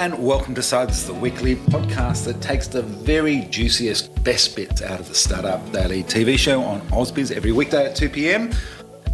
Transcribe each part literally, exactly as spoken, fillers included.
and welcome to Suds, the weekly podcast that takes the very juiciest, best bits out of the Startup Daily T V show on AusBiz every weekday at two p.m.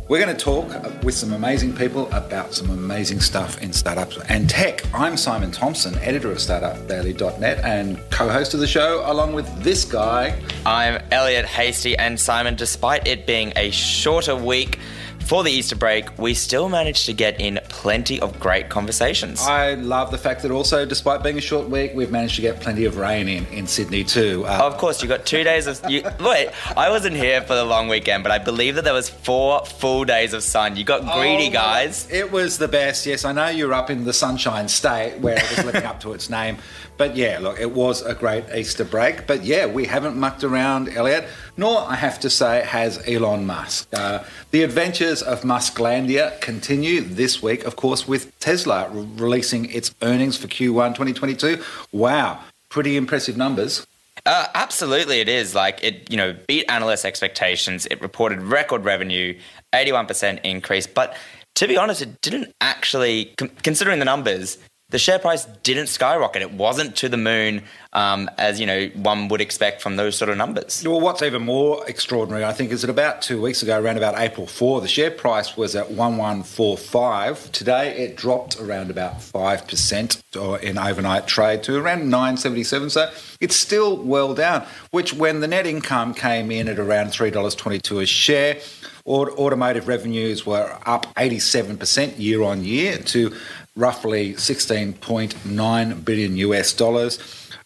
We're going to talk with some amazing people about some amazing stuff in startups and tech. I'm Simon Thompson, editor of startup daily dot net and co-host of the show, along with this guy. I'm Elliot Hasty, and Simon, despite it being a shorter week for the Easter break, we still managed to get in plenty of great conversations. I love the fact that also, despite being a short week, we've managed to get plenty of rain in, in Sydney too. Uh, of course, you got two days of... You, wait, I wasn't here for the long weekend, but I believe that there was four full days of sun. You got greedy, oh, guys. It was the best, yes. I know you were up in the Sunshine State where it was living up to its name. But yeah, look, it was a great Easter break. But yeah, we haven't mucked around, Elliot, nor, I have to say, has Elon Musk. Uh, the adventures of Musklandia continue this week, of course, with Tesla re- releasing its earnings for Q one twenty twenty-two. Wow, pretty impressive numbers. Uh, absolutely, it is. Like, it, you know, beat analyst expectations. It reported record revenue, eighty-one percent increase. But to be honest, it didn't actually, con- considering the numbers, the share price didn't skyrocket. It wasn't to the moon, um, as, you know, one would expect from those sort of numbers. Well, what's even more extraordinary, I think, is that about two weeks ago, around about April fourth, the share price was at one one four five. Today, it dropped around about five percent in overnight trade to around nine seventy-seven. So it's still well down, which when the net income came in at around three dollars twenty-two a share, automotive revenues were up eighty-seven percent year on year to roughly sixteen point nine billion U S dollars,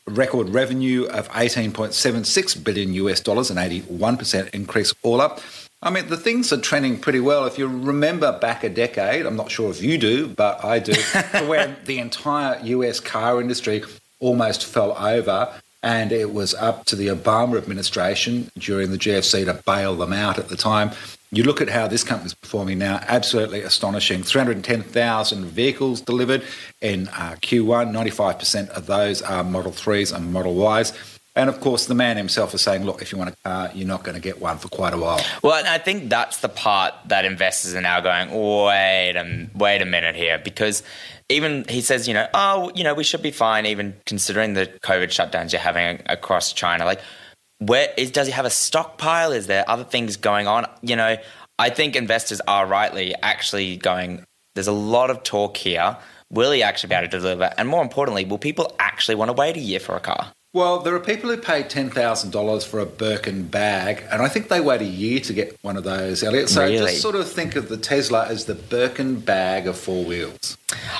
record revenue of eighteen point seven six billion U S dollars, an eighty-one percent increase all up. I mean, the things are trending pretty well. If you remember back a decade, I'm not sure if you do, but I do, where the entire U S car industry almost fell over. And it was up to the Obama administration during the G F C to bail them out at the time. You look at how this company's performing now, absolutely astonishing. three hundred ten thousand vehicles delivered in uh, Q one. ninety-five percent of those are Model threes and Model Ys. And, of course, the man himself is saying, look, if you want a car, you're not going to get one for quite a while. Well, and I think that's the part that investors are now going, wait a, wait a minute here, because even he says, you know, oh, you know, we should be fine even considering the COVID shutdowns you're having across China. Like, where is, does he have a stockpile? Is there other things going on? You know, I think investors are rightly actually going, there's a lot of talk here. Will he actually be able to deliver? And more importantly, will people actually want to wait a year for a car? Well, there are people who pay ten thousand dollars for a Birkin bag, and I think they wait a year to get one of those, Elliot. So really? Just sort of think of the Tesla as the Birkin bag of four wheels.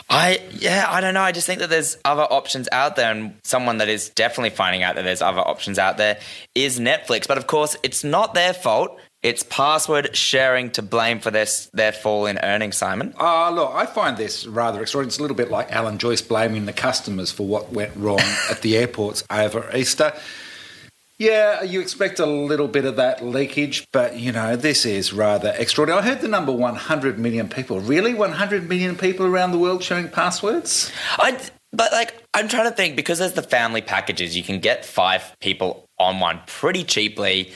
I Yeah, I don't know. I just think that there's other options out there, and someone that is definitely finding out that there's other options out there is Netflix. But, of course, it's not their fault. It's password sharing to blame for their, their fall in earnings, Simon. Ah, uh, look, I find this rather extraordinary. It's a little bit like Alan Joyce blaming the customers for what went wrong at the airports over Easter. Yeah, you expect a little bit of that leakage, but, you know, this is rather extraordinary. I heard the number one hundred million people. Really? one hundred million people around the world sharing passwords? I, but, like, I'm trying to think, because there's the family packages, you can get five people on one pretty cheaply.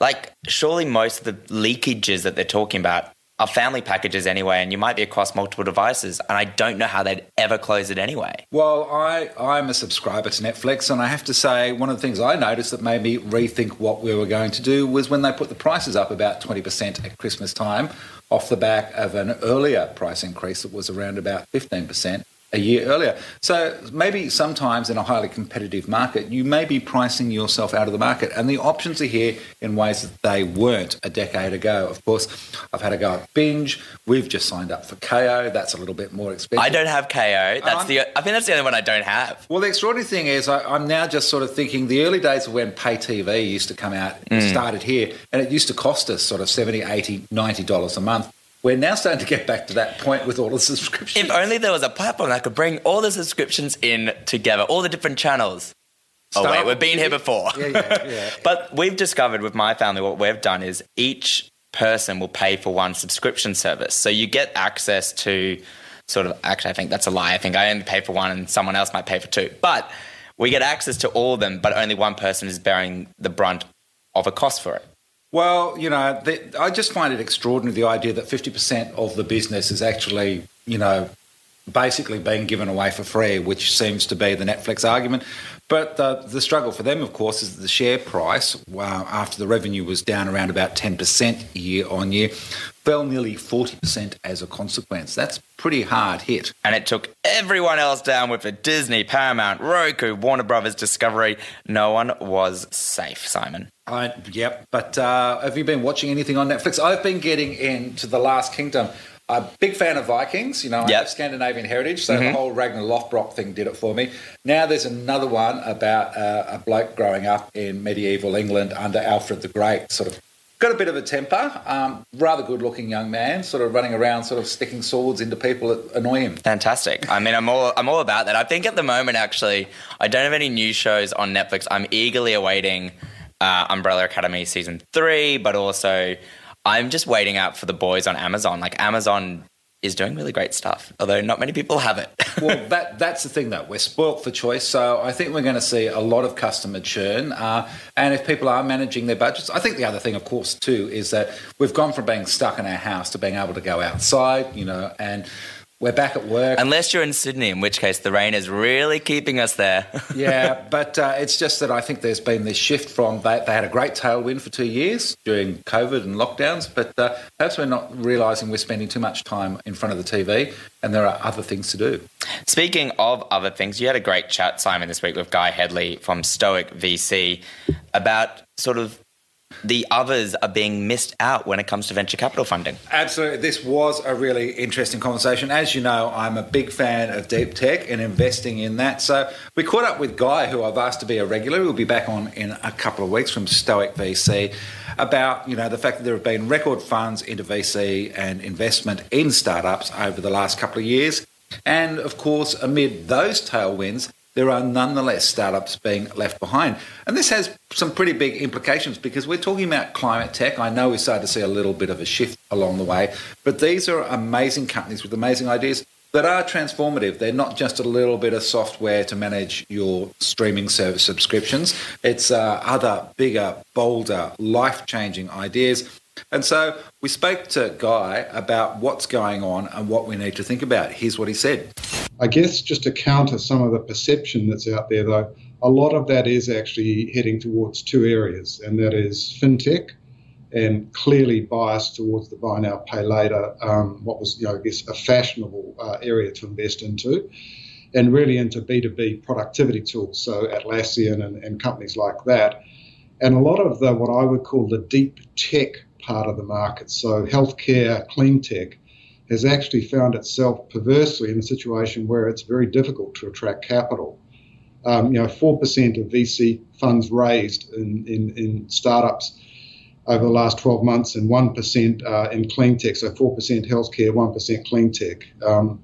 Like, surely most of the leakages that they're talking about are family packages anyway, and you might be across multiple devices, and I don't know how they'd ever close it anyway. Well, I, I'm a subscriber to Netflix, and I have to say one of the things I noticed that made me rethink what we were going to do was when they put the prices up about twenty percent at Christmas time off the back of an earlier price increase that was around about fifteen percent. A year earlier. So maybe sometimes in a highly competitive market, you may be pricing yourself out of the market, and the options are here in ways that they weren't a decade ago. Of course, I've had a go at Binge. We've just signed up for Kayo. That's a little bit more expensive. I don't have Kayo. That's um, the. I think that's the only one I don't have. Well, the extraordinary thing is, I, I'm now just sort of thinking the early days of when pay T V used to come out mm. started here, and it used to cost us sort of seventy dollars, eighty dollars, ninety dollars a month. We're now starting to get back to that point with all the subscriptions. If only there was a platform that could bring all the subscriptions in together, all the different channels. Start oh, wait, we've been here before. Yeah, yeah, yeah. But we've discovered with my family what we've done is each person will pay for one subscription service. So you get access to sort of – actually, I think that's a lie. I think I only pay for one and someone else might pay for two. But we get access to all of them, but only one person is bearing the brunt of a cost for it. Well, you know, the, I just find it extraordinary, the idea that fifty percent of the business is actually, you know, basically being given away for free, which seems to be the Netflix argument. But the, the struggle for them, of course, is that the share price, well, after the revenue was down around about ten percent year on year, fell nearly forty percent as a consequence. That's pretty hard hit. And it took everyone else down with it. Disney, Paramount, Roku, Warner Brothers, Discovery. No one was safe, Simon. I, yep. But uh, have you been watching anything on Netflix? I've been getting into The Last Kingdom. I'm a big fan of Vikings, you know, yep. I have Scandinavian heritage, so mm-hmm. the whole Ragnar Lothbrok thing did it for me. Now there's another one about uh, a bloke growing up in medieval England under Alfred the Great, sort of got a bit of a temper, um, rather good-looking young man, sort of running around, sort of sticking swords into people that annoy him. Fantastic. I mean, I'm all I'm all about that. I think at the moment, actually, I don't have any new shows on Netflix. I'm eagerly awaiting uh, Umbrella Academy Season three, but also... I'm just waiting out for The Boys on Amazon. Like, Amazon is doing really great stuff, although not many people have it. Well, that that's the thing, though. We're spoilt for choice, so I think we're going to see a lot of customer churn. Uh, and if people are managing their budgets, I think the other thing, of course, too, is that we've gone from being stuck in our house to being able to go outside, you know, and... we're back at work. Unless you're in Sydney, in which case the rain is really keeping us there. Yeah, but uh, it's just that I think there's been this shift from they, they had a great tailwind for two years during COVID and lockdowns, but uh, perhaps we're not realising we're spending too much time in front of the T V and there are other things to do. Speaking of other things, you had a great chat, Simon, this week with Guy Hedley from Stoic V C about sort of the others are being missed out when it comes to venture capital funding. Absolutely. This was a really interesting conversation. As you know, I'm a big fan of deep tech and investing in that. So we caught up with Guy, who I've asked to be a regular. We'll be back on in a couple of weeks from Stoic V C about, you know, the fact that there have been record funds into V C and investment in startups over the last couple of years. And, of course, amid those tailwinds, there are nonetheless startups being left behind. And this has some pretty big implications because we're talking about climate tech. I know we started to see a little bit of a shift along the way, but these are amazing companies with amazing ideas that are transformative. They're not just a little bit of software to manage your streaming service subscriptions. It's uh, other, bigger, bolder, life-changing ideas. And so we spoke to Guy about what's going on and what we need to think about. Here's what he said. I guess just to counter some of the perception that's out there, though, a lot of that is actually heading towards two areas, and that is fintech and clearly biased towards the buy now, pay later, um, what was, you know, I guess, a fashionable uh, area to invest into, and really into B two B productivity tools, so Atlassian and, and companies like that. And a lot of the what I would call the deep tech part of the market, so healthcare, clean tech, has actually found itself perversely in a situation where it's very difficult to attract capital. Um, you know, four percent of V C funds raised in, in, in startups over the last twelve months and one percent uh, in clean tech, so four percent healthcare, one percent clean tech. Um,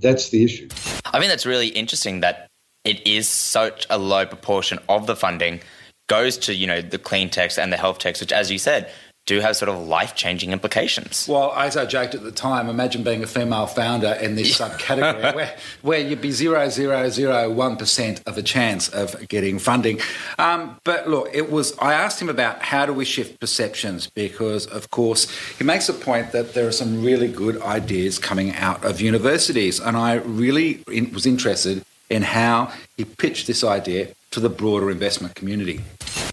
that's the issue. I mean, that's really interesting that it is such a low proportion of the funding goes to, you know, the clean techs and the health techs, which, as you said, do have sort of life-changing implications. Well, as I joked at the time, imagine being a female founder in this subcategory where, where you'd be zero point zero zero one percent of a chance of getting funding. Um, but look, it was. I asked him about how do we shift perceptions because, of course, he makes a point that there are some really good ideas coming out of universities, and I really in, was interested in how he pitched this idea to the broader investment community.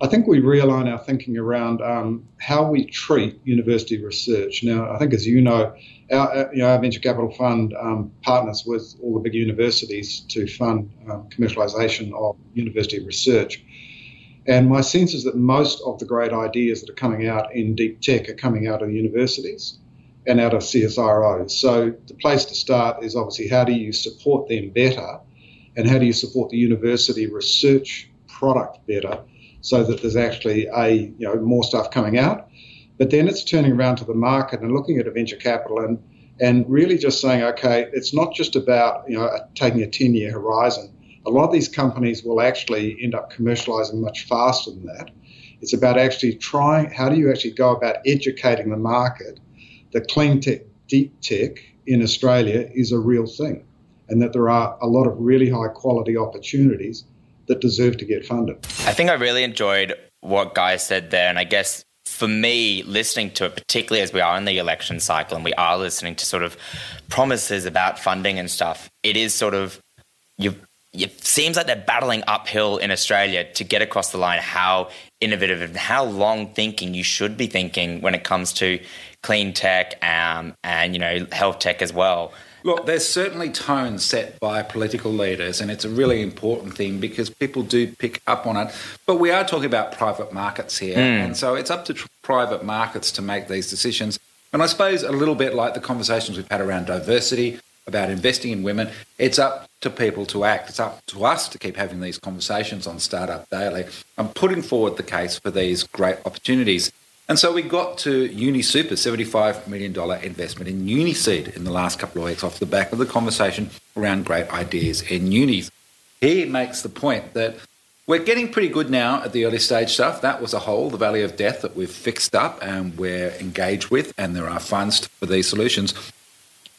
I think we realign our thinking around um, how we treat university research. Now, I think, as you know, our, you know, our venture capital fund um, partners with all the big universities to fund um, commercialisation of university research. And my sense is that most of the great ideas that are coming out in deep tech are coming out of the universities and out of C S I R O. So the place to start is obviously how do you support them better and how do you support the university research product better so that there's actually a you know more stuff coming out. But then it's turning around to the market and looking at venture capital and and really just saying, okay, it's not just about you know taking a ten-year horizon. A lot of these companies will actually end up commercializing much faster than that. It's about actually trying, how do you actually go about educating the market that clean tech, deep tech in Australia is a real thing and that there are a lot of really high-quality opportunities that deserve to get funded. I think I really enjoyed what Guy said there, and I guess for me, listening to it, particularly as we are in the election cycle and we are listening to sort of promises about funding and stuff, it is sort of, you. it seems like they're battling uphill in Australia to get across the line how innovative and how long thinking you should be thinking when it comes to clean tech um, and, you know, health tech as well. Look, there's certainly tone set by political leaders, and it's a really important thing because people do pick up on it. But we are talking about private markets here, mm. and so it's up to tr- private markets to make these decisions. And I suppose a little bit like the conversations we've had around diversity, about investing in women, it's up to people to act. It's up to us to keep having these conversations on Startup Daily and putting forward the case for these great opportunities. And so we got to UniSuper, seventy-five million dollars investment in UniSeed in the last couple of weeks off the back of the conversation around great ideas in unis. He makes the point that we're getting pretty good now at the early stage stuff. That was a hole, the valley of death, that we've fixed up and we're engaged with, and there are funds for these solutions.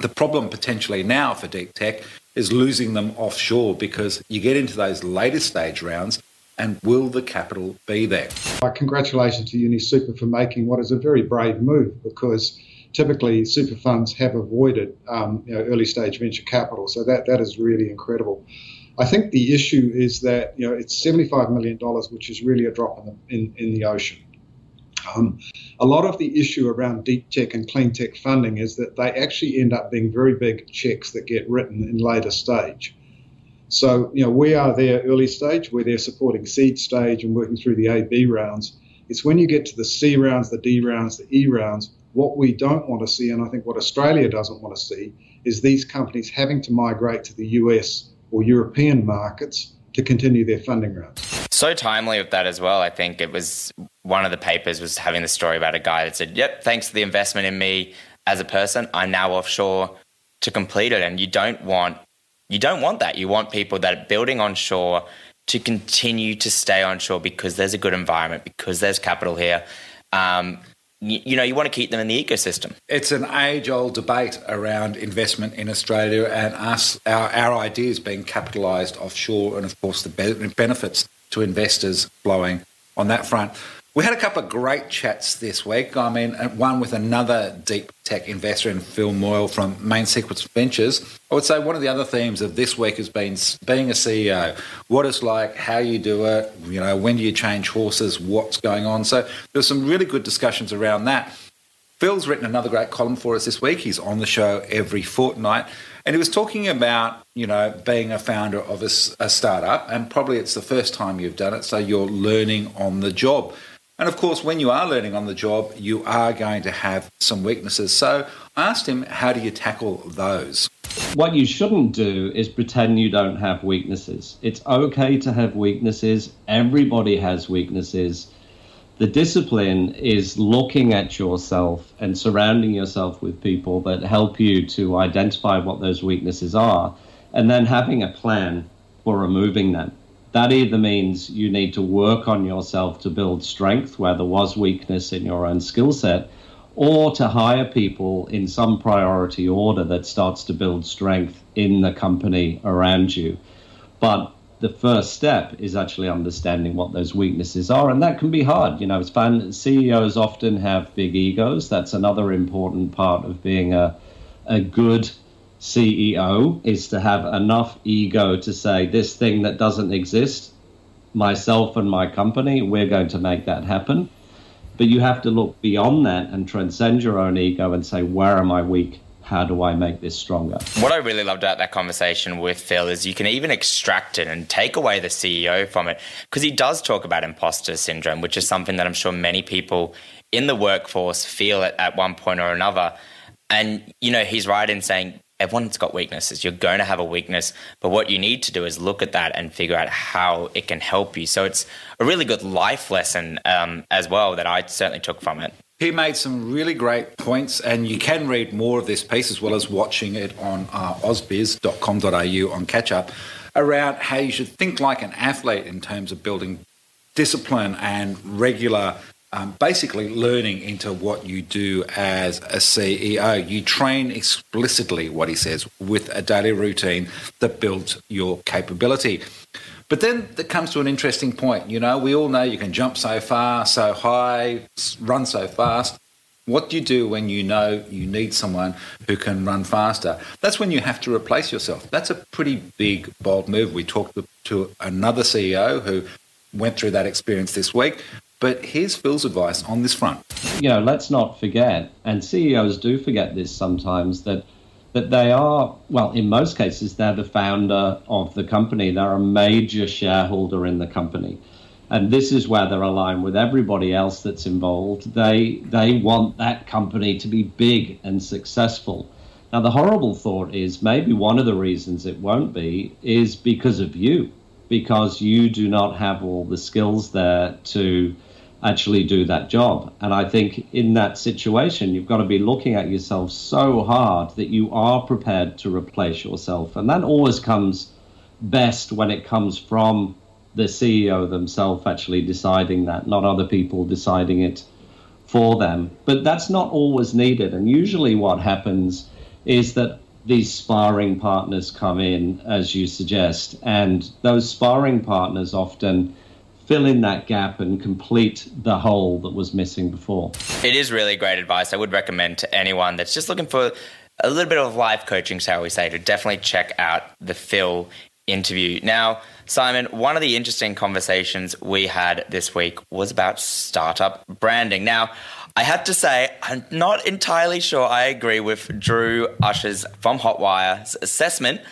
The problem potentially now for deep tech is losing them offshore, because you get into those later stage rounds and will the capital be there? Congratulations to UniSuper for making what is a very brave move, because typically super funds have avoided um, you know, early stage venture capital. So that, that is really incredible. I think the issue is that, you know, it's seventy-five million dollars, which is really a drop in the, in, in the ocean. Um, a lot of the issue around deep tech and clean tech funding is that they actually end up being very big checks that get written in later stage. So, you know, we are there early stage, we're there supporting seed stage and working through the A, B rounds. It's when you get to the C rounds, the D rounds, the E rounds, what we don't want to see, and I think what Australia doesn't want to see, is these companies having to migrate to the U S or European markets to continue their funding rounds. So timely with that as well. I think it was one of the papers was having the story about a guy that said, yep, thanks to the investment in me as a person, I'm now offshore to complete it. And you don't want you don't want that. You want people that are building onshore to continue to stay onshore because there's a good environment, because there's capital here. Um, you, you know, you want to keep them in the ecosystem. It's an age-old debate around investment in Australia and us our, our ideas being capitalised offshore, and, of course, the be- benefits to investors blowing on that front. We had a couple of great chats this week. I mean, one with another deep tech investor in Phil Morle from Main Sequence Ventures. I would say one of the other themes of this week has been being a C E O, what it's like, how you do it, you know, when do you change horses, what's going on. So there's some really good discussions around that. Phil's written another great column for us this week. He's on the show every fortnight. And he was talking about, you know, being a founder of a, a startup, and probably it's the first time you've done it, so you're learning on the job. And, of course, when you are learning on the job, you are going to have some weaknesses. So I asked him, how do you tackle those? What you shouldn't do is pretend you don't have weaknesses. It's okay to have weaknesses. Everybody has weaknesses. The discipline is looking at yourself and surrounding yourself with people that help you to identify what those weaknesses are, and then having a plan for removing them. That either means you need to work on yourself to build strength where there was weakness in your own skill set, or to hire people in some priority order that starts to build strength in the company around you. But the first step is actually understanding what those weaknesses are, and that can be hard. You know, it's fun. C E Os often have big egos. That's another important part of being a a good C E O, is to have enough ego to say, this thing that doesn't exist, myself and my company, we're going to make that happen. But you have to look beyond that and transcend your own ego and say, where am I weak? How do I make this stronger? What I really loved about that conversation with Phil is you can even extract it and take away the C E O from it, because he does talk about imposter syndrome, which is something that I'm sure many people in the workforce feel at, at one point or another. And, you know, he's right in saying everyone's got weaknesses. You're going to have a weakness, but what you need to do is look at that and figure out how it can help you. So it's a really good life lesson um, as well that I certainly took from it. He made some really great points, and you can read more of this piece as well as watching it on uh, ausbiz dot com dot a u on Catch Up, around how you should think like an athlete in terms of building discipline and regular, um, basically learning into what you do as a C E O. You train explicitly, what he says, with a daily routine that builds your capability. But then it comes to an interesting point. You know, we all know you can jump so far, so high, run so fast. What do you do when you know you need someone who can run faster? That's when you have to replace yourself. That's a pretty big, bold move. We talked to another C E O who went through that experience this week. But here's Phil's advice on this front. You know, let's not forget, and C E Os do forget this sometimes, that that they are, well, in most cases, they're the founder of the company. They're a major shareholder in the company. And this is where they're aligned with everybody else that's involved. They they want that company to be big and successful. Now, the horrible thought is maybe one of the reasons it won't be is because of you, because you do not have all the skills there to actually do that job. And I think in that situation, you've got to be looking at yourself so hard that you are prepared to replace yourself. And that always comes best when it comes from the C E O themselves actually deciding that, not other people deciding it for them. But that's not always needed. And usually what happens is that these sparring partners come in, as you suggest, and those sparring partners often fill in that gap and complete the hole that was missing before. It is really great advice. I would recommend to anyone that's just looking for a little bit of life coaching, shall we say, to definitely check out the Phil interview. Now, Simon, one of the interesting conversations we had this week was about startup branding. Now, I have to say, I'm not entirely sure I agree with Drew Usher's from Hotwire's assessment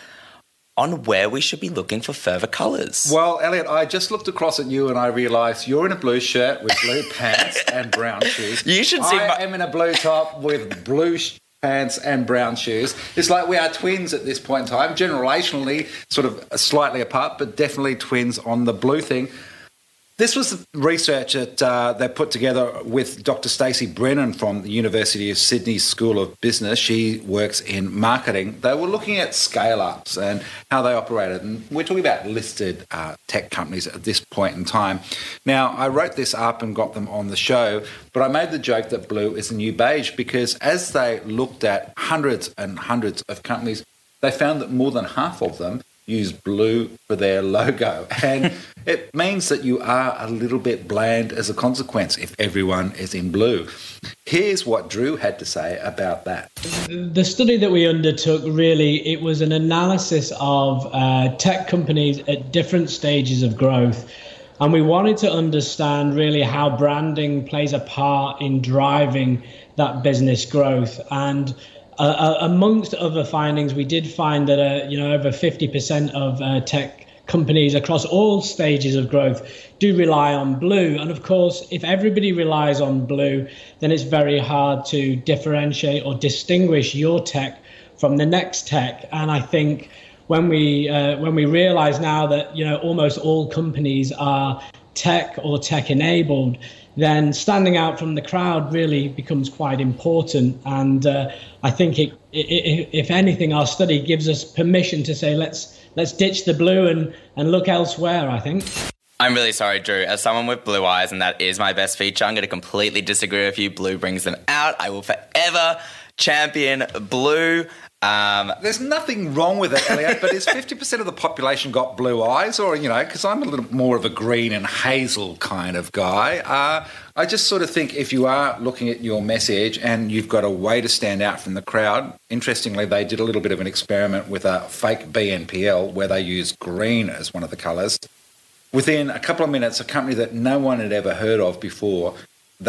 on where we should be looking for further colours. Well, Elliot, I just looked across at you and I realised you're in a blue shirt with blue pants and brown shoes. You should see I my- am in a blue top with blue sh- pants and brown shoes. It's like we are twins at this point in time, generationally sort of slightly apart, but definitely twins on the blue thing. This was research that uh, they put together with Dr Stacey Brennan from the University of Sydney School of Business. She works in marketing. They were looking at scale-ups and how they operated. And we're talking about listed uh, tech companies at this point in time. Now, I wrote this up and got them on the show, but I made the joke that blue is the new beige because as they looked at hundreds and hundreds of companies, they found that more than half of them use blue for their logo. And it means that you are a little bit bland as a consequence if everyone is in blue. Here's what Drew had to say about that. The study that we undertook, really, it was an analysis of uh, tech companies at different stages of growth. And we wanted to understand really how branding plays a part in driving that business growth. And Uh, amongst other findings, we did find that uh, you know over fifty percent of uh, tech companies across all stages of growth do rely on blue. And of course, if everybody relies on blue, then it's very hard to differentiate or distinguish your tech from the next tech. And I think when we uh, when we realize now that you know almost all companies are tech or tech enabled, then standing out from the crowd really becomes quite important. And uh, I think, it, it, if anything, our study gives us permission to say, let's let's ditch the blue and, and look elsewhere, I think. I'm really sorry, Drew. As someone with blue eyes, and that is my best feature, I'm going to completely disagree with you. Blue brings them out. I will forever champion blue. Um, There's nothing wrong with it, Elliot, but is fifty percent of the population got blue eyes? Or, you know, because I'm a little more of a green and hazel kind of guy. Uh, I just sort of think if you are looking at your message and you've got a way to stand out from the crowd, interestingly, they did a little bit of an experiment with a fake B N P L where they used green as one of the colours. Within a couple of minutes, a company that no one had ever heard of before,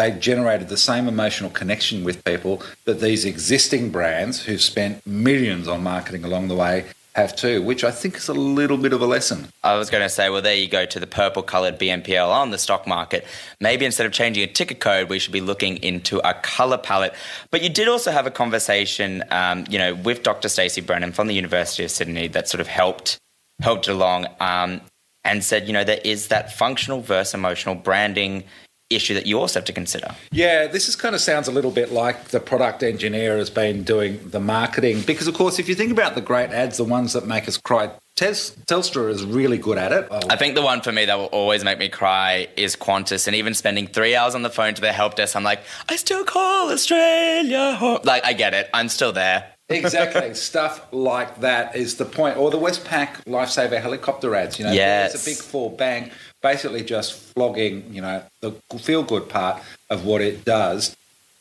they generated the same emotional connection with people that these existing brands who've spent millions on marketing along the way have too, which I think is a little bit of a lesson. I was going to say, well, there you go to the purple-coloured B N P L on the stock market. Maybe instead of changing a ticker code, we should be looking into a colour palette. But you did also have a conversation, um, you know, with Dr Stacey Brennan from the University of Sydney that sort of helped, helped along um, and said, you know, there is that functional versus emotional branding issue that you also have to consider. Yeah, this is kind of sounds a little bit like the product engineer has been doing the marketing because, of course, if you think about the great ads, the ones that make us cry, Tes- Telstra is really good at it. Oh. I think the one for me that will always make me cry is Qantas, and even spending three hours on the phone to their help desk, I'm like, I still call Australia home. Like, I get it. I'm still there. Exactly. Stuff like that is the point. Or the Westpac Lifesaver helicopter ads, you know. Yes. It's a big four bang, basically just flogging, you know, the feel-good part of what it does.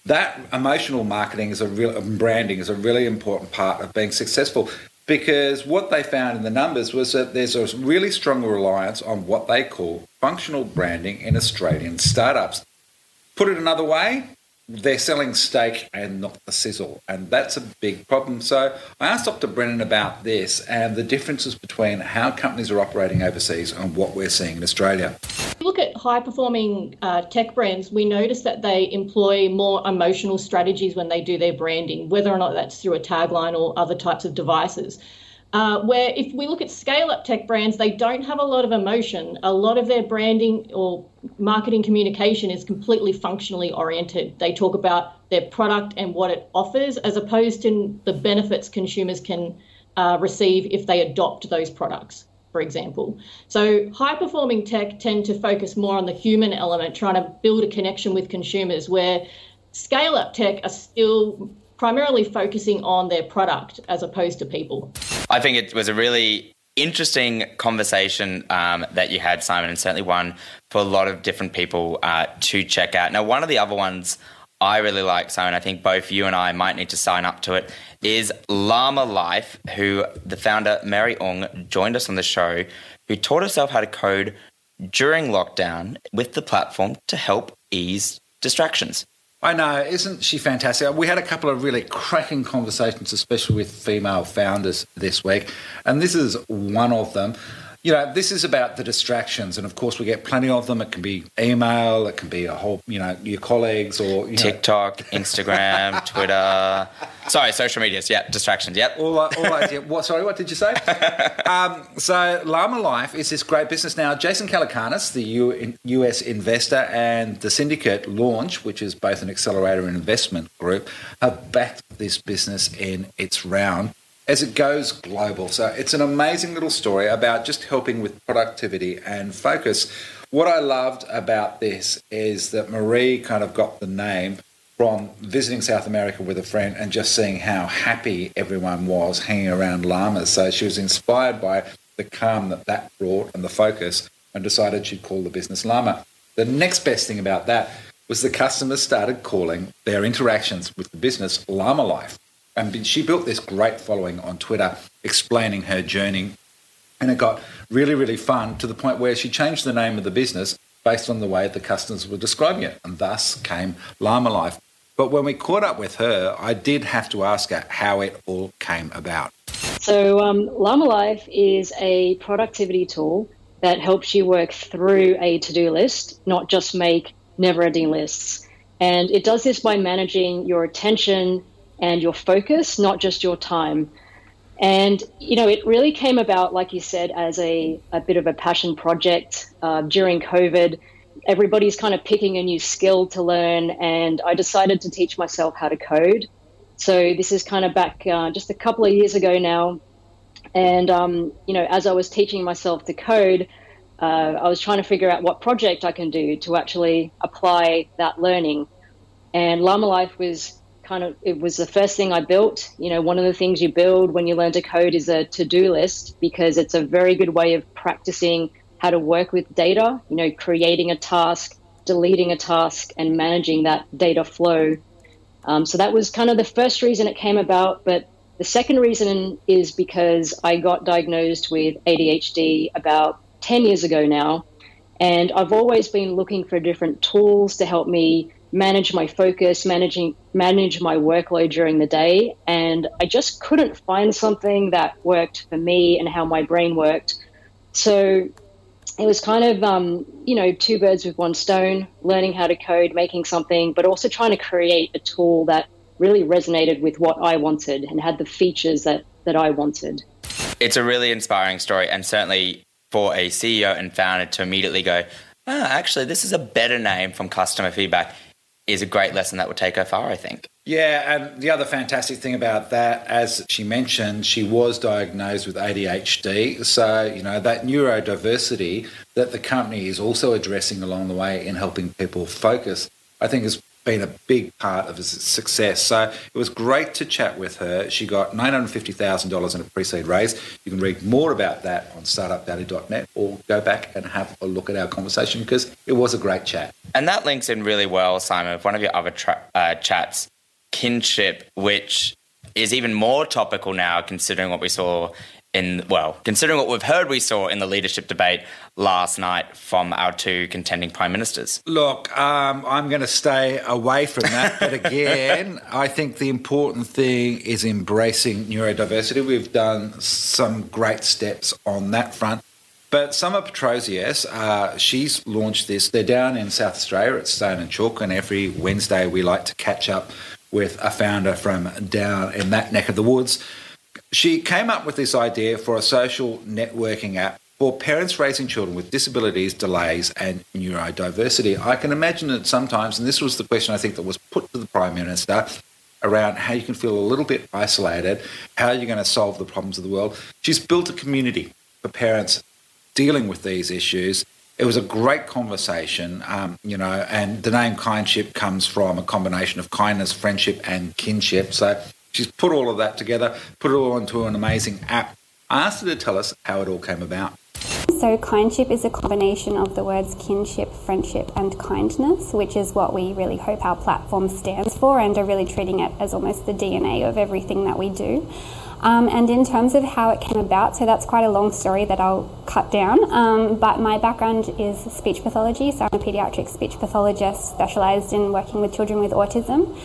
That emotional marketing is a real, and branding is a really important part of being successful, because what they found in the numbers was that there's a really strong reliance on what they call functional branding in Australian startups. Put it another way, they're selling steak and not the sizzle, and that's a big problem. So I asked Doctor Brennan about this and the differences between how companies are operating overseas and what we're seeing in Australia. If you look at high-performing uh, tech brands, we notice that they employ more emotional strategies when they do their branding, whether or not that's through a tagline or other types of devices. Uh, where if we look at scale-up tech brands, they don't have a lot of emotion. A lot of their branding or marketing communication is completely functionally oriented. They talk about their product and what it offers, as opposed to the benefits consumers can uh, receive if they adopt those products, for example. So high-performing tech tend to focus more on the human element, trying to build a connection with consumers, where scale-up tech are still primarily focusing on their product as opposed to people. I think it was a really interesting conversation um, that you had, Simon, and certainly one for a lot of different people uh, to check out. Now, one of the other ones I really like, Simon, I think both you and I might need to sign up to it, is Llama Life, who the founder, Marie Ng, joined us on the show, who taught herself how to code during lockdown with the platform to help ease distractions. I know, isn't she fantastic? We had a couple of really cracking conversations, especially with female founders this week, and this is one of them. You know, this is about the distractions, and of course we get plenty of them. It can be email, it can be a whole, you know, your colleagues or... You TikTok, know. Instagram, Twitter... Sorry, social medias, yeah, distractions, yeah. All, all those, yeah. What, sorry, what did you say? um, so Llama Life is this great business. Now, Jason Calacanis, the U S investor, and the syndicate Launch, which is both an accelerator and investment group, have backed this business in its round as it goes global. So it's an amazing little story about just helping with productivity and focus. What I loved about this is that Marie kind of got the name from visiting South America with a friend and just seeing how happy everyone was hanging around llamas. So she was inspired by the calm that that brought and the focus, and decided she'd call the business Llama. The next best thing about that was the customers started calling their interactions with the business Llama Life. And she built this great following on Twitter explaining her journey. And it got really, really fun to the point where she changed the name of the business based on the way the customers were describing it. And thus came Llama Life. But when we caught up with her, I did have to ask her how it all came about. So um, Llama Life is a productivity tool that helps you work through a to-do list, not just make never-ending lists. And it does this by managing your attention and your focus, not just your time. And, you know, it really came about, like you said, as a, a bit of a passion project uh, during COVID. Everybody's kind of picking a new skill to learn, and I decided to teach myself how to code. So this is kind of back uh, just a couple of years ago now. And, um, you know, as I was teaching myself to code, uh, I was trying to figure out what project I can do to actually apply that learning. And Llama Life was kind of, it was the first thing I built. You know, one of the things you build when you learn to code is a to-do list, because it's a very good way of practicing how to work with data, you know, creating a task, deleting a task, and managing that data flow. Um, so that was kind of the first reason it came about. But the second reason is because I got diagnosed with A D H D about ten years ago now. And I've always been looking for different tools to help me manage my focus, managing manage my workload during the day. And I just couldn't find something that worked for me and how my brain worked. So it was kind of, um, you know, two birds with one stone, learning how to code, making something, but also trying to create a tool that really resonated with what I wanted and had the features that, that I wanted. It's a really inspiring story, and certainly for a C E O and founder to immediately go, oh, actually, this is a better name from customer feedback, is a great lesson that will take her far, I think. Yeah, and the other fantastic thing about that, as she mentioned, she was diagnosed with A D H D. So, you know, that neurodiversity that the company is also addressing along the way in helping people focus, I think is been a big part of his success. So it was great to chat with her. She got nine hundred fifty thousand dollars in a pre-seed raise. You can read more about that on startup daily dot net or go back and have a look at our conversation because it was a great chat. And that links in really well, Simon, with one of your other tra- uh, chats, Kinship, which is even more topical now considering what we saw in, well, considering what we've heard we saw in the leadership debate last night from our two contending prime ministers. Look, um, I'm going to stay away from that. But again, I think the important thing is embracing neurodiversity. We've done some great steps on that front. But Summer Petrosius, uh, she's launched this. They're down in South Australia at Stone and Chalk, and every Wednesday we like to catch up with a founder from down in that neck of the woods. She came up with this idea for a social networking app for parents raising children with disabilities, delays and neurodiversity. I can imagine that sometimes, and this was the question I think that was put to the Prime Minister, around how you can feel a little bit isolated, how you're going to solve the problems of the world. She's built a community for parents dealing with these issues. It was a great conversation, um, you know, and the name Kindship comes from a combination of kindness, friendship and kinship. So she's put all of that together, put it all onto an amazing app. I asked her to tell us how it all came about. So Kindship is a combination of the words kinship, friendship and kindness, which is what we really hope our platform stands for and are really treating it as almost the D N A of everything that we do. Um, and in terms of how it came about, so that's quite a long story that I'll cut down, um, but my background is speech pathology, so I'm a paediatric speech pathologist specialised in working with children with autism.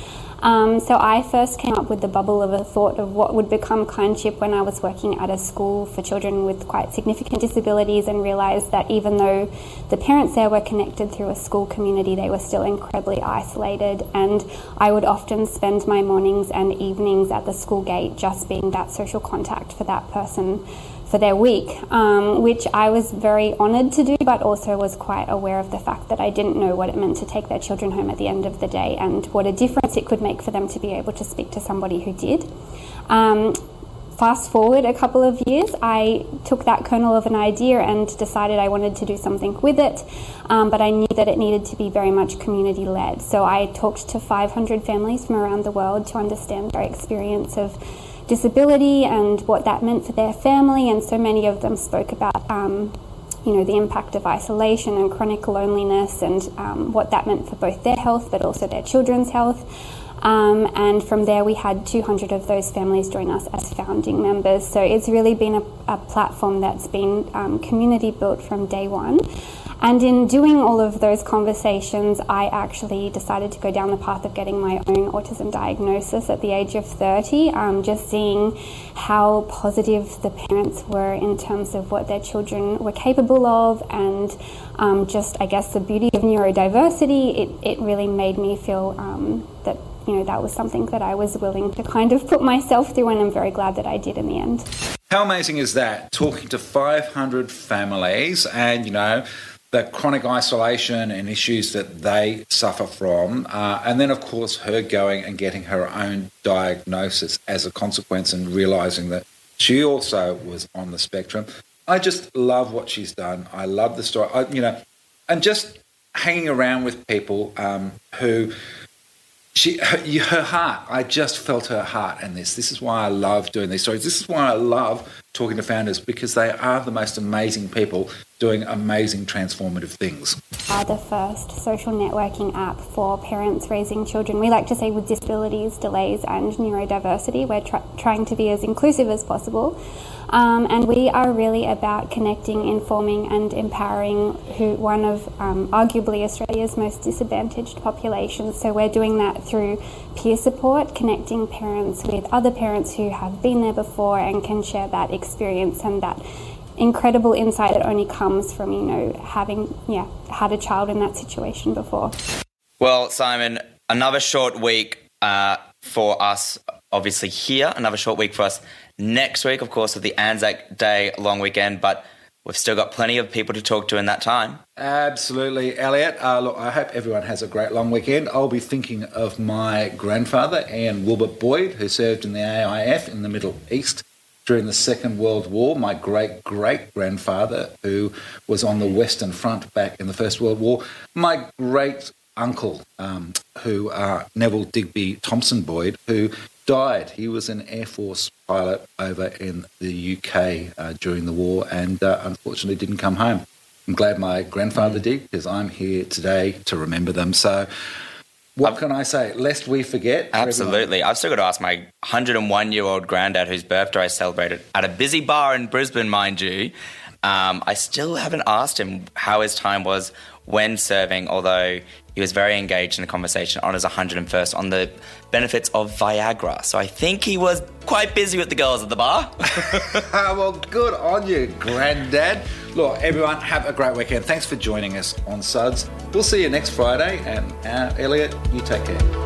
Um, so I first came up with the bubble of a thought of what would become Kindship when I was working at a school for children with quite significant disabilities and realised that even though the parents there were connected through a school community, they were still incredibly isolated, and I would often spend my mornings and evenings at the school gate just being that social contact for that person for their week, um, which I was very honoured to do, but also was quite aware of the fact that I didn't know what it meant to take their children home at the end of the day and what a difference it could make for them to be able to speak to somebody who did. Um, fast forward a couple of years, I took that kernel of an idea and decided I wanted to do something with it, um, but I knew that it needed to be very much community-led. So I talked to five hundred families from around the world to understand their experience of disability and what that meant for their family, and so many of them spoke about um, you know, the impact of isolation and chronic loneliness and um, what that meant for both their health but also their children's health. Um, and from there we had two hundred of those families join us as founding members. So it's really been a, a platform that's been um, community built from day one. And in doing all of those conversations, I actually decided to go down the path of getting my own autism diagnosis at the age of thirty, um, just seeing how positive the parents were in terms of what their children were capable of and um, just, I guess, the beauty of neurodiversity. It, it really made me feel um, that, you know, that was something that I was willing to kind of put myself through, and I'm very glad that I did in the end. How amazing is that? Talking to five hundred families and, you know, the chronic isolation and issues that they suffer from, uh, and then, of course, her going and getting her own diagnosis as a consequence and realising that she also was on the spectrum. I just love what she's done. I love the story, I, you know, and just hanging around with people um, who she, her, her heart, I just felt her heart in this. This is why I love doing these stories. This is why I love talking to founders, because they are the most amazing people doing amazing transformative things. Are the first social networking app for parents raising children. We like to say with disabilities, delays and neurodiversity, we're tra- trying to be as inclusive as possible. Um, and we are really about connecting, informing and empowering who, one of um, arguably Australia's most disadvantaged populations. So we're doing that through peer support, connecting parents with other parents who have been there before and can share that experience and that incredible insight that only comes from, you know, having yeah had a child in that situation before. Well, Simon, another short week uh, for us, obviously here, another short week for us next week, of course, with the Anzac Day long weekend, but we've still got plenty of people to talk to in that time. Absolutely, Elliot. Uh, look, I hope everyone has a great long weekend. I'll be thinking of my grandfather, Ian Wilbert Boyd, who served in the A I F in the Middle East during the Second World War, my great-great-grandfather, who was on the Western Front back in the First World War, my great uncle, um, who uh, Neville Digby Thompson Boyd, who died. He was an Air Force pilot over in the U K uh, during the war, and uh, unfortunately didn't come home. I'm glad my grandfather mm. did, because I'm here today to remember them. So what I've, can I say, lest we forget? Absolutely. Everyone. I've still got to ask my one hundred one-year-old granddad, whose birthday I celebrated at a busy bar in Brisbane, mind you. Um, I still haven't asked him how his time was when serving, although he was very engaged in the conversation on his one hundred first on the benefits of Viagra. So I think he was quite busy with the girls at the bar. Well, good on you, Granddad. Look, everyone, have a great weekend. Thanks for joining us on Suds. We'll see you next Friday. And uh, Elliot, you take care.